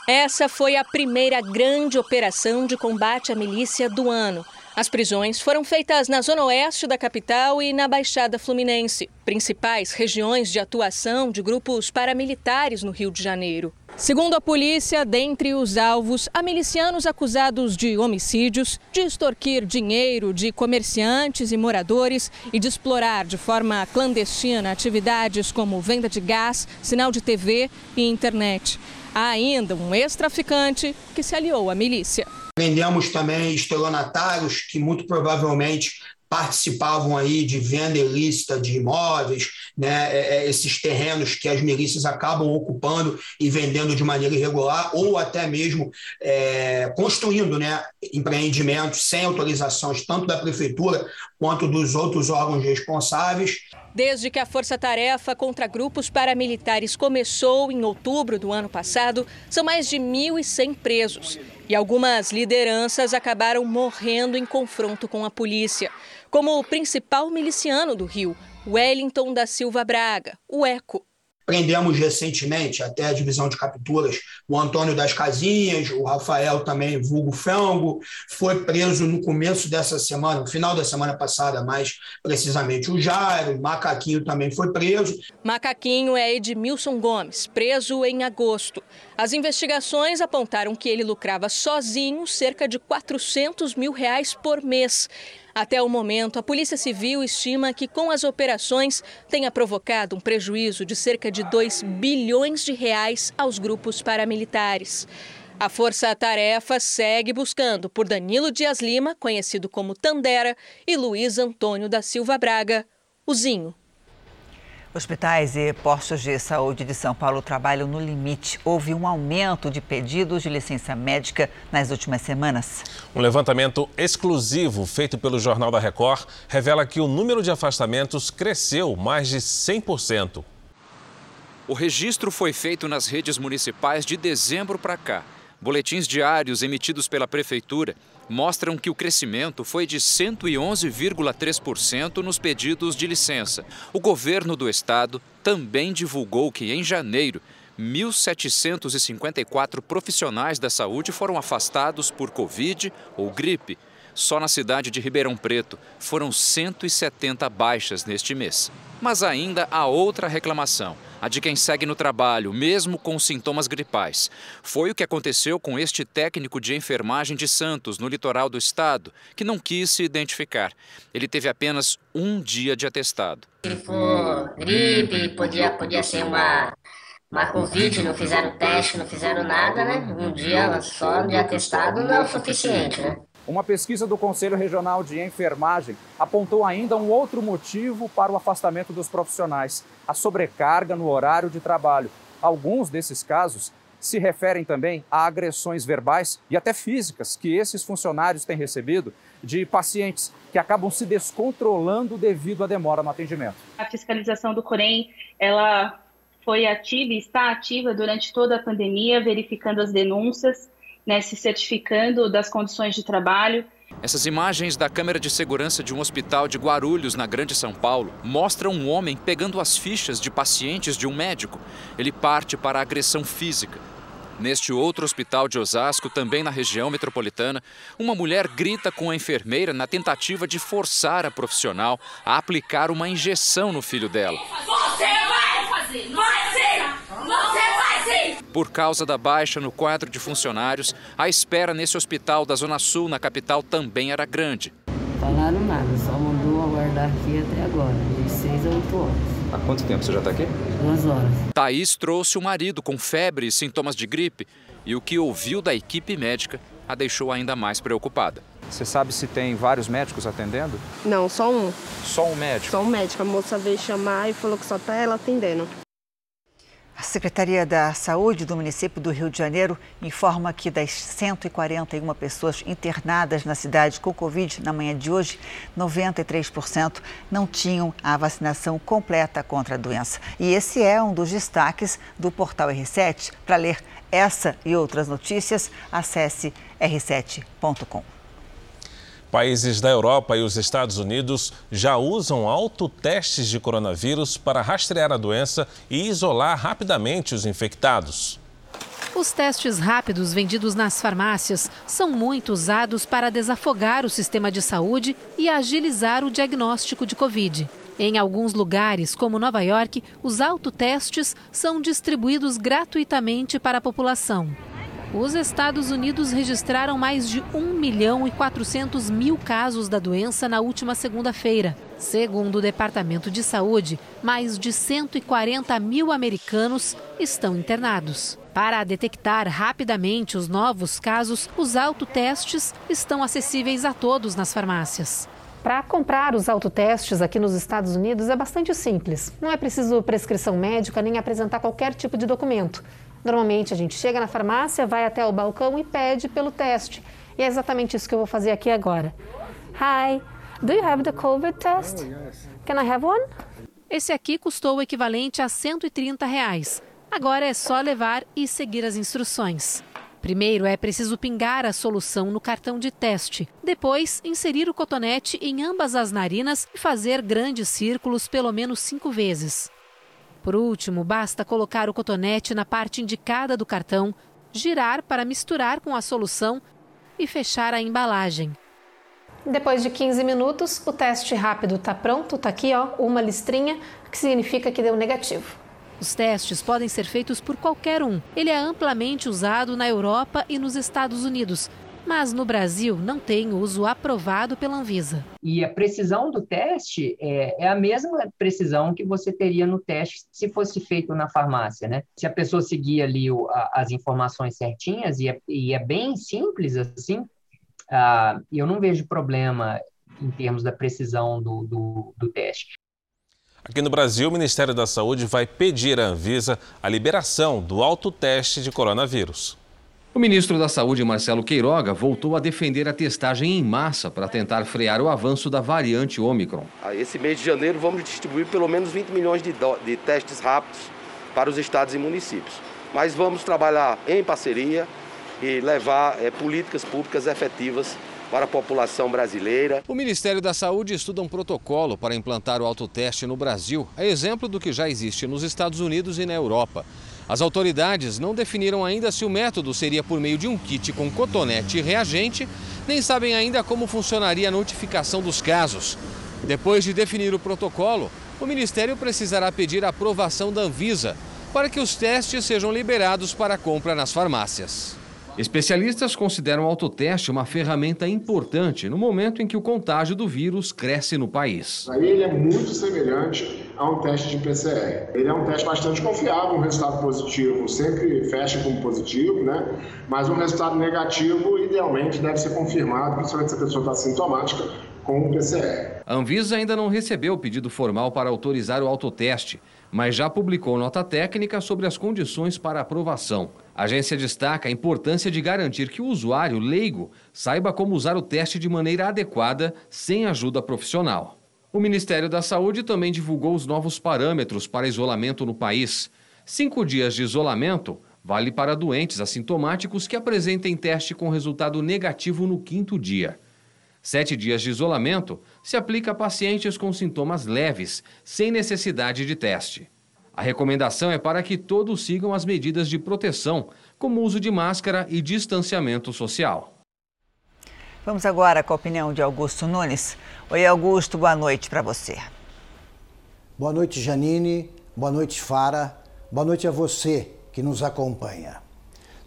Essa foi a primeira grande operação de combate à milícia do ano. As prisões foram feitas na zona oeste da capital e na Baixada Fluminense, principais regiões de atuação de grupos paramilitares no Rio de Janeiro. Segundo a polícia, dentre os alvos, há milicianos acusados de homicídios, de extorquir dinheiro de comerciantes e moradores e de explorar de forma clandestina atividades como venda de gás, sinal de TV e internet. Há ainda um ex-traficante que se aliou à milícia. Prendemos também estelionatários que muito provavelmente participavam aí de venda ilícita de imóveis, né, esses terrenos que as milícias acabam ocupando e vendendo de maneira irregular ou até mesmo construindo, né, empreendimentos sem autorizações tanto da prefeitura quanto dos outros órgãos responsáveis. Desde que a força-tarefa contra grupos paramilitares começou em outubro do ano passado, são mais de 1.100 presos. E algumas lideranças acabaram morrendo em confronto com a polícia, como o principal miliciano do Rio, Wellington da Silva Braga, o Eco. Prendemos recentemente, até a divisão de capturas, o Antônio das Casinhas, o Rafael também, vulgo Frango, foi preso no começo dessa semana, no final da semana passada, mais precisamente o Jairo, Macaquinho também foi preso. Macaquinho é Edmilson Gomes, preso em agosto. As investigações apontaram que ele lucrava sozinho cerca de R$400 mil por mês. Até o momento, a Polícia Civil estima que com as operações tenha provocado um prejuízo de cerca de R$2 bilhões aos grupos paramilitares. A força-tarefa segue buscando por Danilo Dias Lima, conhecido como Tandera, e Luiz Antônio da Silva Braga, o Zinho. Hospitais e postos de saúde de São Paulo trabalham no limite. Houve um aumento de pedidos de licença médica nas últimas semanas. Um levantamento exclusivo feito pelo Jornal da Record revela que o número de afastamentos cresceu mais de 100%. O registro foi feito nas redes municipais de dezembro para cá. Boletins diários emitidos pela Prefeitura mostram que o crescimento foi de 111,3% nos pedidos de licença. O governo do estado também divulgou que, em janeiro, 1.754 profissionais da saúde foram afastados por Covid ou gripe. Só na cidade de Ribeirão Preto foram 170 baixas neste mês. Mas ainda há outra reclamação, a de quem segue no trabalho, mesmo com sintomas gripais. Foi o que aconteceu com este técnico de enfermagem de Santos, no litoral do estado, que não quis se identificar. Ele teve apenas um dia de atestado. Se for gripe, podia ser uma Covid, não fizeram teste, não fizeram nada, né? Um dia só de atestado não é o suficiente, né? Uma pesquisa do Conselho Regional de Enfermagem apontou ainda um outro motivo para o afastamento dos profissionais: a sobrecarga no horário de trabalho. Alguns desses casos se referem também a agressões verbais e até físicas que esses funcionários têm recebido de pacientes que acabam se descontrolando devido à demora no atendimento. A fiscalização do Corém, ela foi ativa e está ativa durante toda a pandemia, verificando as denúncias, né, se certificando das condições de trabalho. Essas imagens da câmera de segurança de um hospital de Guarulhos, na Grande São Paulo, mostram um homem pegando as fichas de pacientes de um médico. Ele parte para a agressão física. Neste outro hospital de Osasco, também na região metropolitana, uma mulher grita com a enfermeira na tentativa de forçar a profissional a aplicar uma injeção no filho dela. Você vai fazer! Por causa da baixa no quadro de funcionários, a espera nesse hospital da Zona Sul, na capital, também era grande. Não falaram nada, só mandou aguardar aqui até agora, de 6 a 8 horas. Há quanto tempo você já está aqui? 2 horas. Thaís trouxe o marido com febre e sintomas de gripe, e o que ouviu da equipe médica a deixou ainda mais preocupada. Você sabe se tem vários médicos atendendo? Não, só um. Só um médico? Só um médico. A moça veio chamar e falou que só está ela atendendo. A Secretaria da Saúde do município do Rio de Janeiro informa que das 141 pessoas internadas na cidade com Covid na manhã de hoje, 93% não tinham a vacinação completa contra a doença. E esse é um dos destaques do portal R7. Para ler essa e outras notícias, acesse r7.com. Países da Europa e os Estados Unidos já usam autotestes de coronavírus para rastrear a doença e isolar rapidamente os infectados. Os testes rápidos vendidos nas farmácias são muito usados para desafogar o sistema de saúde e agilizar o diagnóstico de Covid. Em alguns lugares, como Nova York, os autotestes são distribuídos gratuitamente para a população. Os Estados Unidos registraram mais de 1.400.000 casos da doença na última segunda-feira. Segundo o Departamento de Saúde, mais de 140.000 americanos estão internados. Para detectar rapidamente os novos casos, os autotestes estão acessíveis a todos nas farmácias. Para comprar os autotestes aqui nos Estados Unidos é bastante simples. Não é preciso prescrição médica nem apresentar qualquer tipo de documento. Normalmente a gente chega na farmácia, vai até o balcão e pede pelo teste. E é exatamente isso que eu vou fazer aqui agora. Hi, do you have the COVID test? Can I have one? Esse aqui custou o equivalente a R$130. Agora é só levar e seguir as instruções. Primeiro é preciso pingar a solução no cartão de teste. Depois, inserir o cotonete em ambas as narinas e fazer grandes círculos pelo menos 5 vezes. Por último, basta colocar o cotonete na parte indicada do cartão, girar para misturar com a solução e fechar a embalagem. Depois de 15 minutos, o teste rápido está pronto, está aqui, ó, uma listrinha, que significa que deu negativo. Os testes podem ser feitos por qualquer um. Ele é amplamente usado na Europa e nos Estados Unidos, mas no Brasil não tem uso aprovado pela Anvisa. E a precisão do teste é a mesma precisão que você teria no teste se fosse feito na farmácia, né? Se a pessoa seguir ali as informações certinhas, e é bem simples assim, eu não vejo problema em termos da precisão do teste. Aqui no Brasil, o Ministério da Saúde vai pedir à Anvisa a liberação do autoteste de coronavírus. O ministro da Saúde, Marcelo Queiroga, voltou a defender a testagem em massa para tentar frear o avanço da variante Ômicron. Esse mês de janeiro vamos distribuir pelo menos 20 milhões de testes rápidos para os estados e municípios. Mas vamos trabalhar em parceria e levar políticas públicas efetivas para a população brasileira. O Ministério da Saúde estuda um protocolo para implantar o autoteste no Brasil, a exemplo do que já existe nos Estados Unidos e na Europa. As autoridades não definiram ainda se o método seria por meio de um kit com cotonete e reagente, nem sabem ainda como funcionaria a notificação dos casos. Depois de definir o protocolo, o Ministério precisará pedir a aprovação da Anvisa para que os testes sejam liberados para compra nas farmácias. Especialistas consideram o autoteste uma ferramenta importante no momento em que o contágio do vírus cresce no país. Ele é muito semelhante a um teste de PCR. Ele é um teste bastante confiável, um resultado positivo sempre fecha como positivo, né? Mas um resultado negativo, idealmente, deve ser confirmado, principalmente se a pessoa está sintomática, com o PCR. A Anvisa ainda não recebeu o pedido formal para autorizar o autoteste, mas já publicou nota técnica sobre as condições para aprovação. A agência destaca a importância de garantir que o usuário leigo saiba como usar o teste de maneira adequada, sem ajuda profissional. O Ministério da Saúde também divulgou os novos parâmetros para isolamento no país. 5 dias de isolamento vale para doentes assintomáticos que apresentem teste com resultado negativo no 5º dia. 7 dias de isolamento se aplica a pacientes com sintomas leves, sem necessidade de teste. A recomendação é para que todos sigam as medidas de proteção, como uso de máscara e distanciamento social. Vamos agora com a opinião de Augusto Nunes. Oi, Augusto, boa noite para você. Boa noite, Janine. Boa noite, Fara. Boa noite a você que nos acompanha.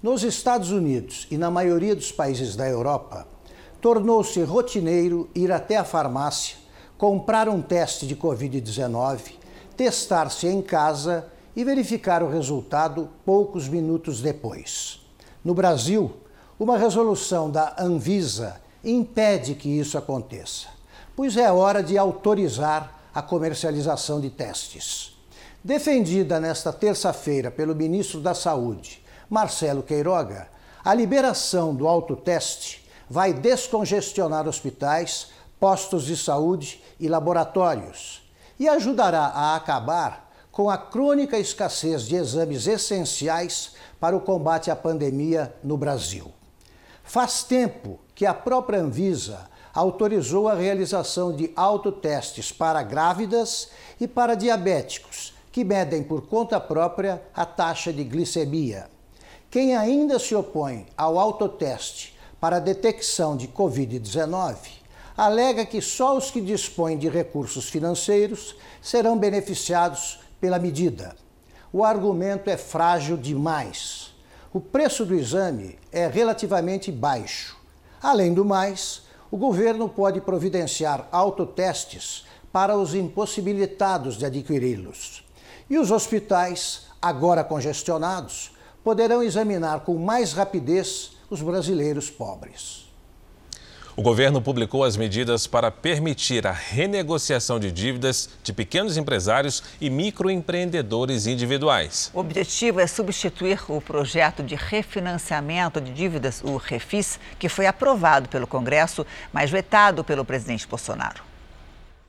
Nos Estados Unidos e na maioria dos países da Europa, tornou-se rotineiro ir até a farmácia, comprar um teste de Covid-19, testar-se em casa e verificar o resultado poucos minutos depois. No Brasil, uma resolução da Anvisa impede que isso aconteça, pois é hora de autorizar a comercialização de testes. Defendida nesta terça-feira pelo ministro da Saúde, Marcelo Queiroga, a liberação do autoteste vai descongestionar hospitais, postos de saúde e laboratórios e ajudará a acabar com a crônica escassez de exames essenciais para o combate à pandemia no Brasil. Faz tempo que a própria Anvisa autorizou a realização de autotestes para grávidas e para diabéticos, que medem por conta própria a taxa de glicemia. Quem ainda se opõe ao autoteste para detecção de Covid-19 alega que só os que dispõem de recursos financeiros serão beneficiados pela medida. O argumento é frágil demais. O preço do exame é relativamente baixo. Além do mais, o governo pode providenciar autotestes para os impossibilitados de adquiri-los. E os hospitais, agora congestionados, poderão examinar com mais rapidez os brasileiros pobres. O governo publicou as medidas para permitir a renegociação de dívidas de pequenos empresários e microempreendedores individuais. O objetivo é substituir o projeto de refinanciamento de dívidas, o Refis, que foi aprovado pelo Congresso, mas vetado pelo presidente Bolsonaro.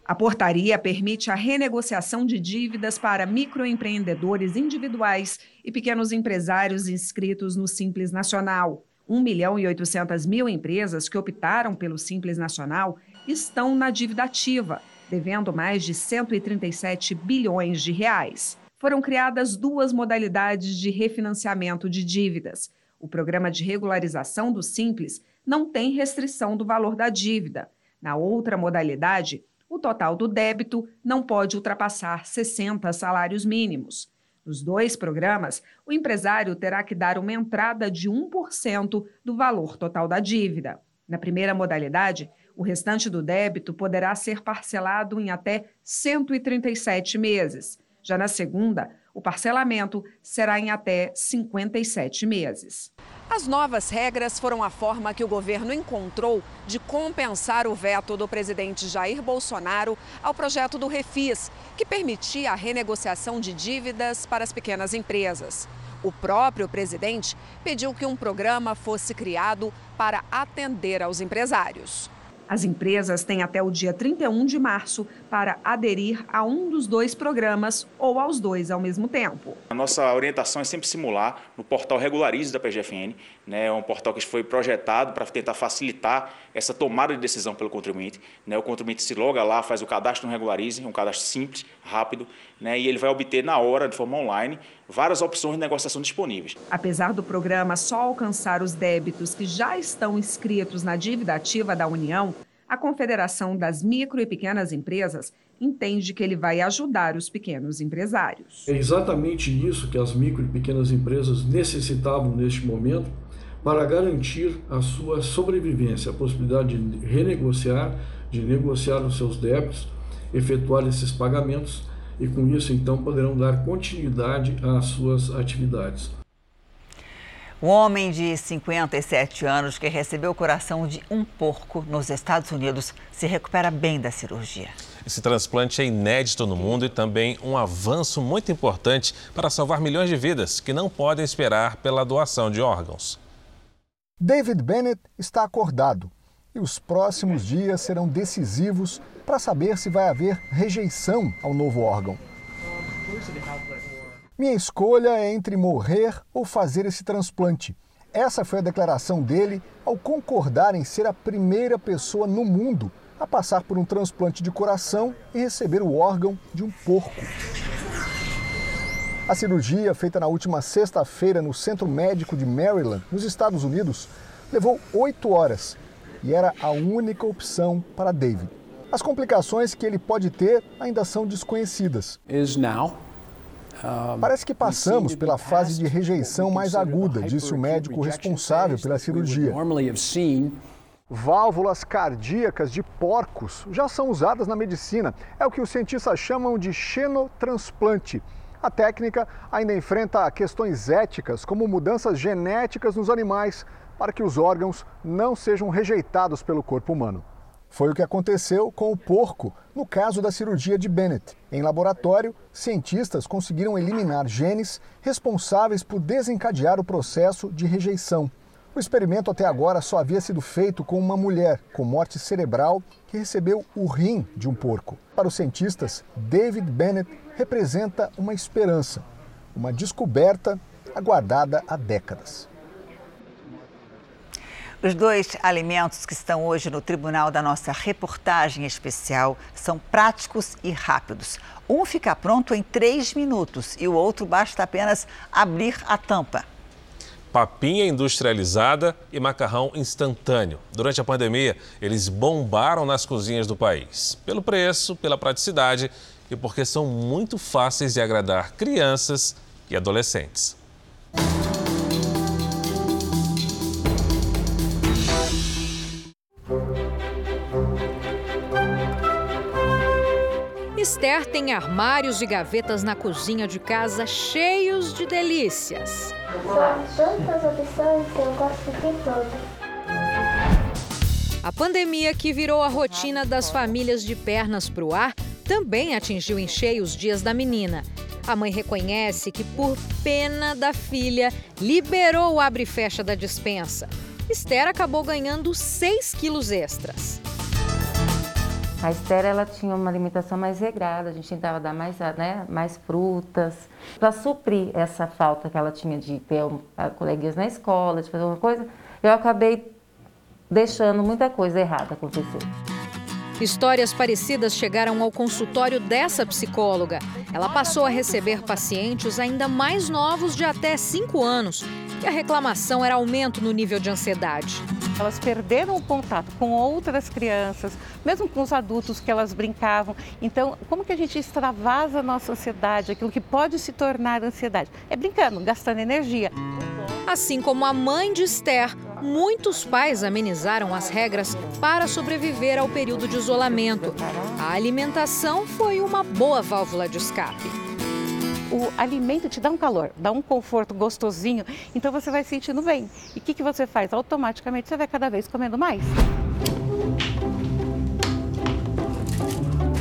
A portaria permite a renegociação de dívidas para microempreendedores individuais e pequenos empresários inscritos no Simples Nacional. 1.800.000 empresas que optaram pelo Simples Nacional estão na dívida ativa, devendo mais de 137 bilhões de reais. Foram criadas duas modalidades de refinanciamento de dívidas. O programa de regularização do Simples não tem restrição do valor da dívida. Na outra modalidade, o total do débito não pode ultrapassar 60 salários mínimos. Nos dois programas, o empresário terá que dar uma entrada de 1% do valor total da dívida. Na primeira modalidade, o restante do débito poderá ser parcelado em até 137 meses. Já na segunda, o parcelamento será em até 57 meses. As novas regras foram a forma que o governo encontrou de compensar o veto do presidente Jair Bolsonaro ao projeto do Refis, que permitia a renegociação de dívidas para as pequenas empresas. O próprio presidente pediu que um programa fosse criado para atender aos empresários. As empresas têm até o dia 31 de março para aderir a um dos dois programas ou aos dois ao mesmo tempo. A nossa orientação é sempre simular no portal Regularize da PGFN, né? É um portal que foi projetado para tentar facilitar essa tomada de decisão pelo contribuinte, né? O contribuinte se loga lá, faz o cadastro no Regularize, um cadastro simples, rápido, né? E ele vai obter na hora, de forma online, várias opções de negociação disponíveis. Apesar do programa só alcançar os débitos que já estão inscritos na dívida ativa da União, a Confederação das Micro e Pequenas Empresas entende que ele vai ajudar os pequenos empresários. É exatamente isso que as micro e pequenas empresas necessitavam neste momento para garantir a sua sobrevivência, a possibilidade de renegociar, de negociar os seus débitos, efetuar esses pagamentos e com isso então poderão dar continuidade às suas atividades. Um homem de 57 anos que recebeu o coração de um porco nos Estados Unidos se recupera bem da cirurgia. Esse transplante é inédito no mundo e também um avanço muito importante para salvar milhões de vidas que não podem esperar pela doação de órgãos. David Bennett está acordado e os próximos dias serão decisivos para saber se vai haver rejeição ao novo órgão. Minha escolha é entre morrer ou fazer esse transplante. Essa foi a declaração dele ao concordar em ser a primeira pessoa no mundo a passar por um transplante de coração e receber o órgão de um porco. A cirurgia, feita na última sexta-feira no Centro Médico de Maryland, nos Estados Unidos, levou 8 horas e era a única opção para David. As complicações que ele pode ter ainda são desconhecidas. Parece que passamos pela fase de rejeição mais aguda, disse o médico responsável pela cirurgia. Válvulas cardíacas de porcos já são usadas na medicina. É o que os cientistas chamam de xenotransplante. A técnica ainda enfrenta questões éticas, como mudanças genéticas nos animais, para que os órgãos não sejam rejeitados pelo corpo humano. Foi o que aconteceu com o porco no caso da cirurgia de Bennett. Em laboratório, cientistas conseguiram eliminar genes responsáveis por desencadear o processo de rejeição. O experimento até agora só havia sido feito com uma mulher com morte cerebral que recebeu o rim de um porco. Para os cientistas, David Bennett representa uma esperança, uma descoberta aguardada há décadas. Os dois alimentos que estão hoje no tribunal da nossa reportagem especial são práticos e rápidos. Um fica pronto em 3 minutos e o outro basta apenas abrir a tampa. Papinha industrializada e macarrão instantâneo. Durante a pandemia, eles bombaram nas cozinhas do país. Pelo preço, pela praticidade e porque são muito fáceis de agradar crianças e adolescentes. Esther tem armários e gavetas na cozinha de casa cheios de delícias. Tantas opções que eu gosto de todas. A pandemia, que virou a rotina das famílias de pernas para o ar, também atingiu em cheio os dias da menina. A mãe reconhece que, por pena da filha, liberou o abre e fecha da despensa. Esther acabou ganhando 6 quilos extras. A Esther, ela tinha uma alimentação mais regrada, a gente tentava dar mais, mais frutas, para suprir essa falta que ela tinha de ter coleguinhas na escola, de fazer alguma coisa. Eu acabei deixando muita coisa errada acontecer. Histórias parecidas chegaram ao consultório dessa psicóloga. Ela passou a receber pacientes ainda mais novos, de até 5 anos, e a reclamação era aumento no nível de ansiedade. Elas perderam o contato com outras crianças, mesmo com os adultos que elas brincavam. Então, como que a gente extravasa a nossa ansiedade, aquilo que pode se tornar ansiedade? É brincando, gastando energia. Assim como a mãe de Esther, muitos pais amenizaram as regras para sobreviver ao período de isolamento. A alimentação foi uma boa válvula de escape. O alimento te dá um calor, dá um conforto gostosinho, então você vai se sentindo bem. E o que você faz? Automaticamente você vai cada vez comendo mais.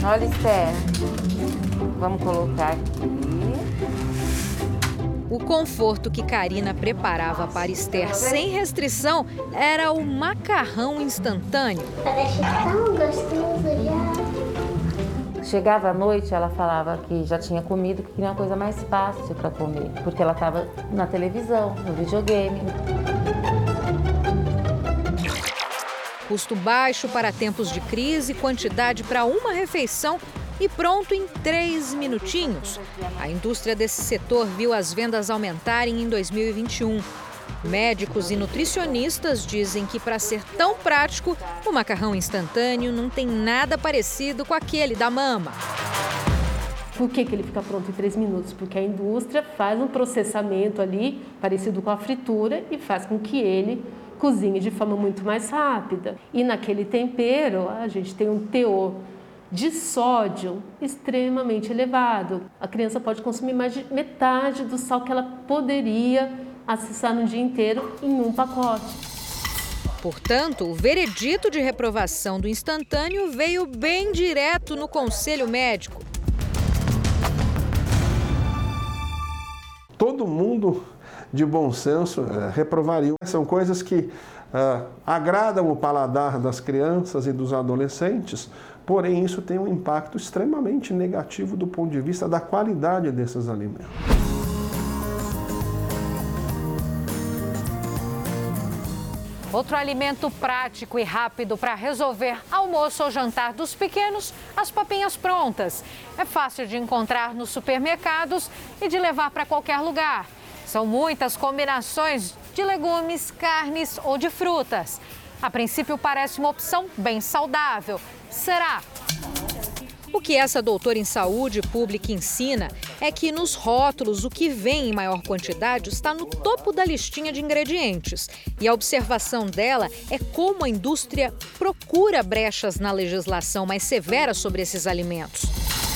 Olha, Esther, vamos colocar aqui. O conforto que Karina preparava para Esther sem restrição era o macarrão instantâneo. Parece tão gostoso. Chegava à noite, ela falava que já tinha comido, que queria uma coisa mais fácil para comer, porque ela estava na televisão, no videogame. Custo baixo para tempos de crise, quantidade para uma refeição e pronto em 3 minutinhos. A indústria desse setor viu as vendas aumentarem em 2021. Médicos e nutricionistas dizem que, para ser tão prático, o macarrão instantâneo não tem nada parecido com aquele da mama. Por que ele fica pronto em 3 minutos? Porque a indústria faz um processamento ali, parecido com a fritura, e faz com que ele cozinhe de forma muito mais rápida. E naquele tempero, a gente tem um teor de sódio extremamente elevado. A criança pode consumir mais de metade do sal que ela poderia acessar no dia inteiro em um pacote. Portanto, o veredito de reprovação do instantâneo veio bem direto no Conselho Médico. Todo mundo de bom senso reprovaria. São coisas que agradam o paladar das crianças e dos adolescentes, porém isso tem um impacto extremamente negativo do ponto de vista da qualidade desses alimentos. Outro alimento prático e rápido para resolver almoço ou jantar dos pequenos, as papinhas prontas. É fácil de encontrar nos supermercados e de levar para qualquer lugar. São muitas combinações de legumes, carnes ou de frutas. A princípio parece uma opção bem saudável. Será? O que essa doutora em saúde pública ensina é que nos rótulos o que vem em maior quantidade está no topo da listinha de ingredientes. E a observação dela é como a indústria procura brechas na legislação mais severa sobre esses alimentos.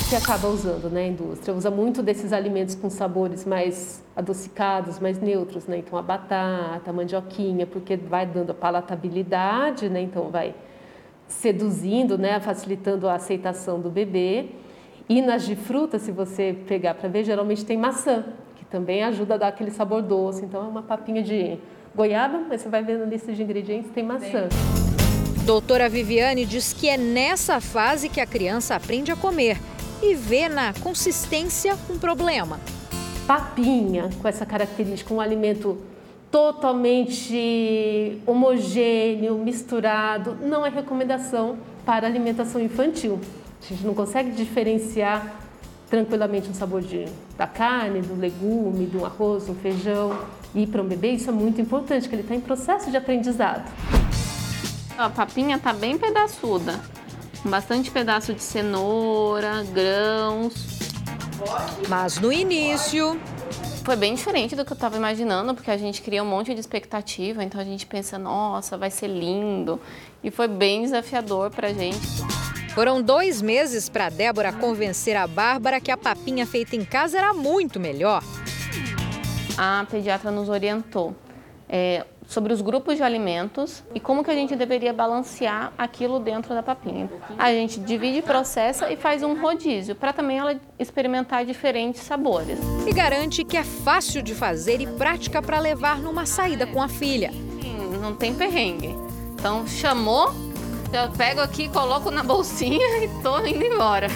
O que acaba usando, a indústria usa muito desses alimentos com sabores mais adocicados, mais neutros, Então a batata, a mandioquinha, porque vai dando a palatabilidade, Então vai seduzindo, né, facilitando a aceitação do bebê. E nas de fruta, se você pegar para ver, geralmente tem maçã, que também ajuda a dar aquele sabor doce. Então é uma papinha de goiaba, mas você vai vendo a lista de ingredientes, tem maçã. Doutora Viviane diz que é nessa fase que a criança aprende a comer e vê na consistência um problema. Papinha, com essa característica, um alimento totalmente homogêneo, misturado, não é recomendação para alimentação infantil. A gente não consegue diferenciar tranquilamente o sabor da carne, do legume, do arroz, do feijão. E para um bebê isso é muito importante, porque ele está em processo de aprendizado. A papinha está bem pedaçuda, bastante pedaço de cenoura, grãos. Mas no início... Foi bem diferente do que eu estava imaginando, porque a gente cria um monte de expectativa, então a gente pensa, nossa, vai ser lindo. E foi bem desafiador para a gente. Foram 2 meses para a Débora convencer a Bárbara que a papinha feita em casa era muito melhor. A pediatra nos orientou sobre os grupos de alimentos e como que a gente deveria balancear aquilo dentro da papinha. A gente divide, processa e faz um rodízio, para também ela experimentar diferentes sabores. E garante que é fácil de fazer e prática para levar numa saída com a filha. Não tem perrengue. Então, chamou, eu pego aqui, coloco na bolsinha e tô indo embora.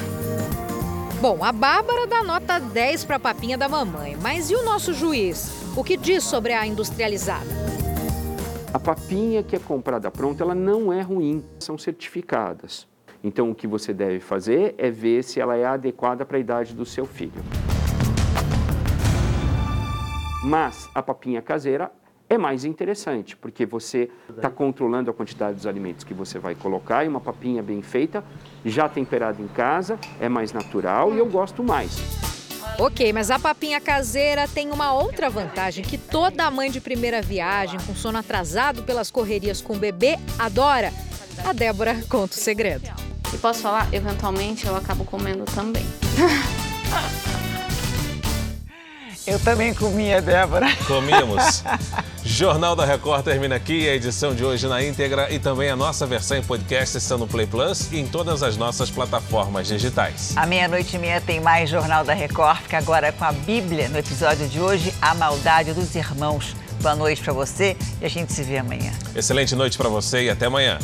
Bom, a Bárbara dá nota 10 para a papinha da mamãe, mas e o nosso juiz? O que diz sobre a industrializada? A papinha que é comprada pronta, ela não é ruim, são certificadas. Então, o que você deve fazer é ver se ela é adequada para a idade do seu filho. Mas a papinha caseira é mais interessante, porque você está controlando a quantidade dos alimentos que você vai colocar, e uma papinha bem feita, já temperada em casa, é mais natural e eu gosto mais. Ok, mas a papinha caseira tem uma outra vantagem que toda mãe de primeira viagem, com sono atrasado pelas correrias com o bebê, adora. A Débora conta o segredo. E posso falar? Eventualmente eu acabo comendo também. Eu também comia, Débora. Comíamos. Jornal da Record termina aqui. A edição de hoje na íntegra e também a nossa versão em podcast está no Play Plus e em todas as nossas plataformas digitais. À 00:30 tem mais Jornal da Record. Fica agora com a Bíblia no episódio de hoje, A Maldade dos Irmãos. Boa noite para você e a gente se vê amanhã. Excelente noite para você e até amanhã.